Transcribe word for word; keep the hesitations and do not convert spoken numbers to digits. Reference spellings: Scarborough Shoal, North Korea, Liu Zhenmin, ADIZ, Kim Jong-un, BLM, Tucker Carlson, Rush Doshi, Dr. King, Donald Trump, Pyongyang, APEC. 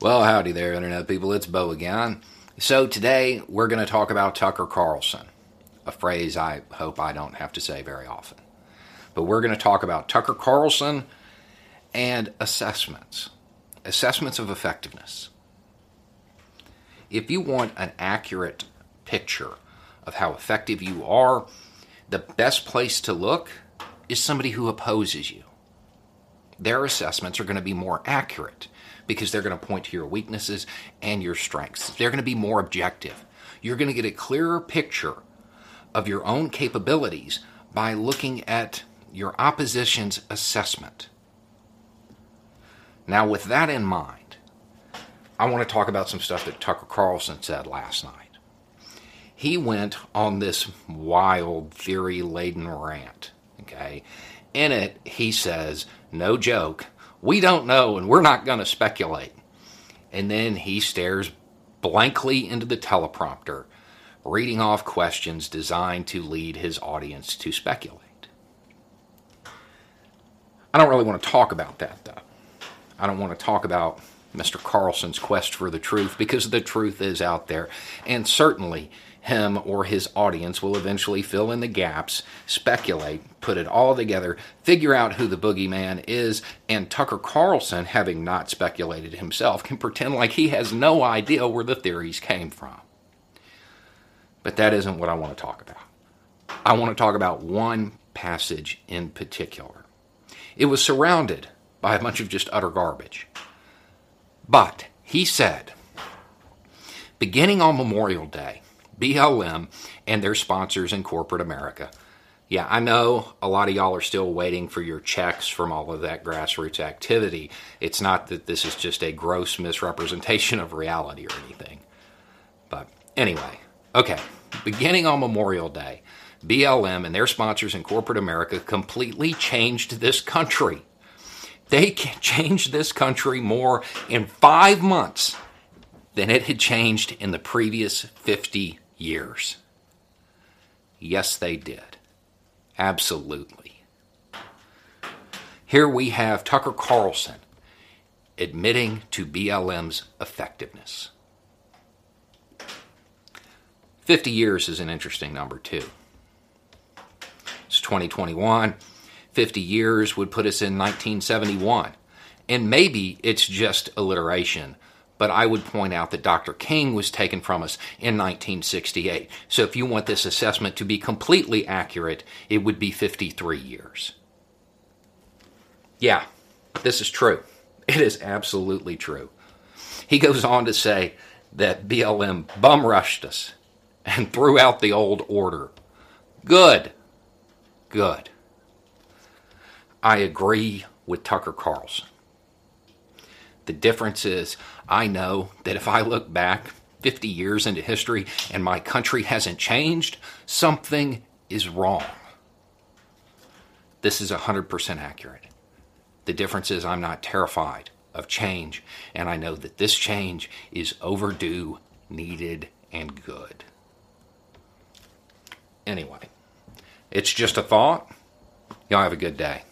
Well, howdy there, Internet people. It's Bo again. So today, we're going to talk about Tucker Carlson, a phrase I hope I don't have to say very often. But we're going to talk about Tucker Carlson and assessments, assessments of effectiveness. If you want an accurate picture of how effective you are, the best place to look is somebody who opposes you. Their assessments are going to be more accurate, because they're going to point to your weaknesses and your strengths. They're going to be more objective. You're going to get a clearer picture of your own capabilities by looking at your opposition's assessment. Now, with that in mind, I want to talk about some stuff that Tucker Carlson said last night. He went on this wild, theory-laden rant, okay? In it, he says, no joke, we don't know, and we're not going to speculate. And then he stares blankly into the teleprompter, reading off questions designed to lead his audience to speculate. I don't really want to talk about that, though. I don't want to talk about Mister Carlson's quest for the truth, because the truth is out there, and certainly him or his audience will eventually fill in the gaps, speculate, put it all together, figure out who the boogeyman is, and Tucker Carlson, having not speculated himself, can pretend like he has no idea where the theories came from. But that isn't what I want to talk about. I want to talk about one passage in particular. It was surrounded by a bunch of just utter garbage. But he said, beginning on Memorial Day, B L M and their sponsors in corporate America. Yeah, I know a lot of y'all are still waiting for your checks from all of that grassroots activity. It's not that this is just a gross misrepresentation of reality or anything. But anyway, okay, beginning on Memorial Day, B L M and their sponsors in corporate America completely changed this country. They changed this country more in five months than it had changed in the previous fifty years. years. Yes, they did. Absolutely. Here we have Tucker Carlson admitting to B L M's effectiveness. fifty years is an interesting number, too. It's twenty twenty-one. fifty years would put us in nineteen seventy-one. And maybe it's just alliteration, but I would point out that Doctor King was taken from us in nineteen sixty-eight. So if you want this assessment to be completely accurate, it would be fifty-three years. Yeah, this is true. It is absolutely true. He goes on to say that B L M bum rushed us and threw out the old order. Good. Good. I agree with Tucker Carlson. The difference is, I know that if I look back fifty years into history and my country hasn't changed, something is wrong. This is one hundred percent accurate. The difference is I'm not terrified of change, and I know that this change is overdue, needed, and good. Anyway, it's just a thought. Y'all have a good day.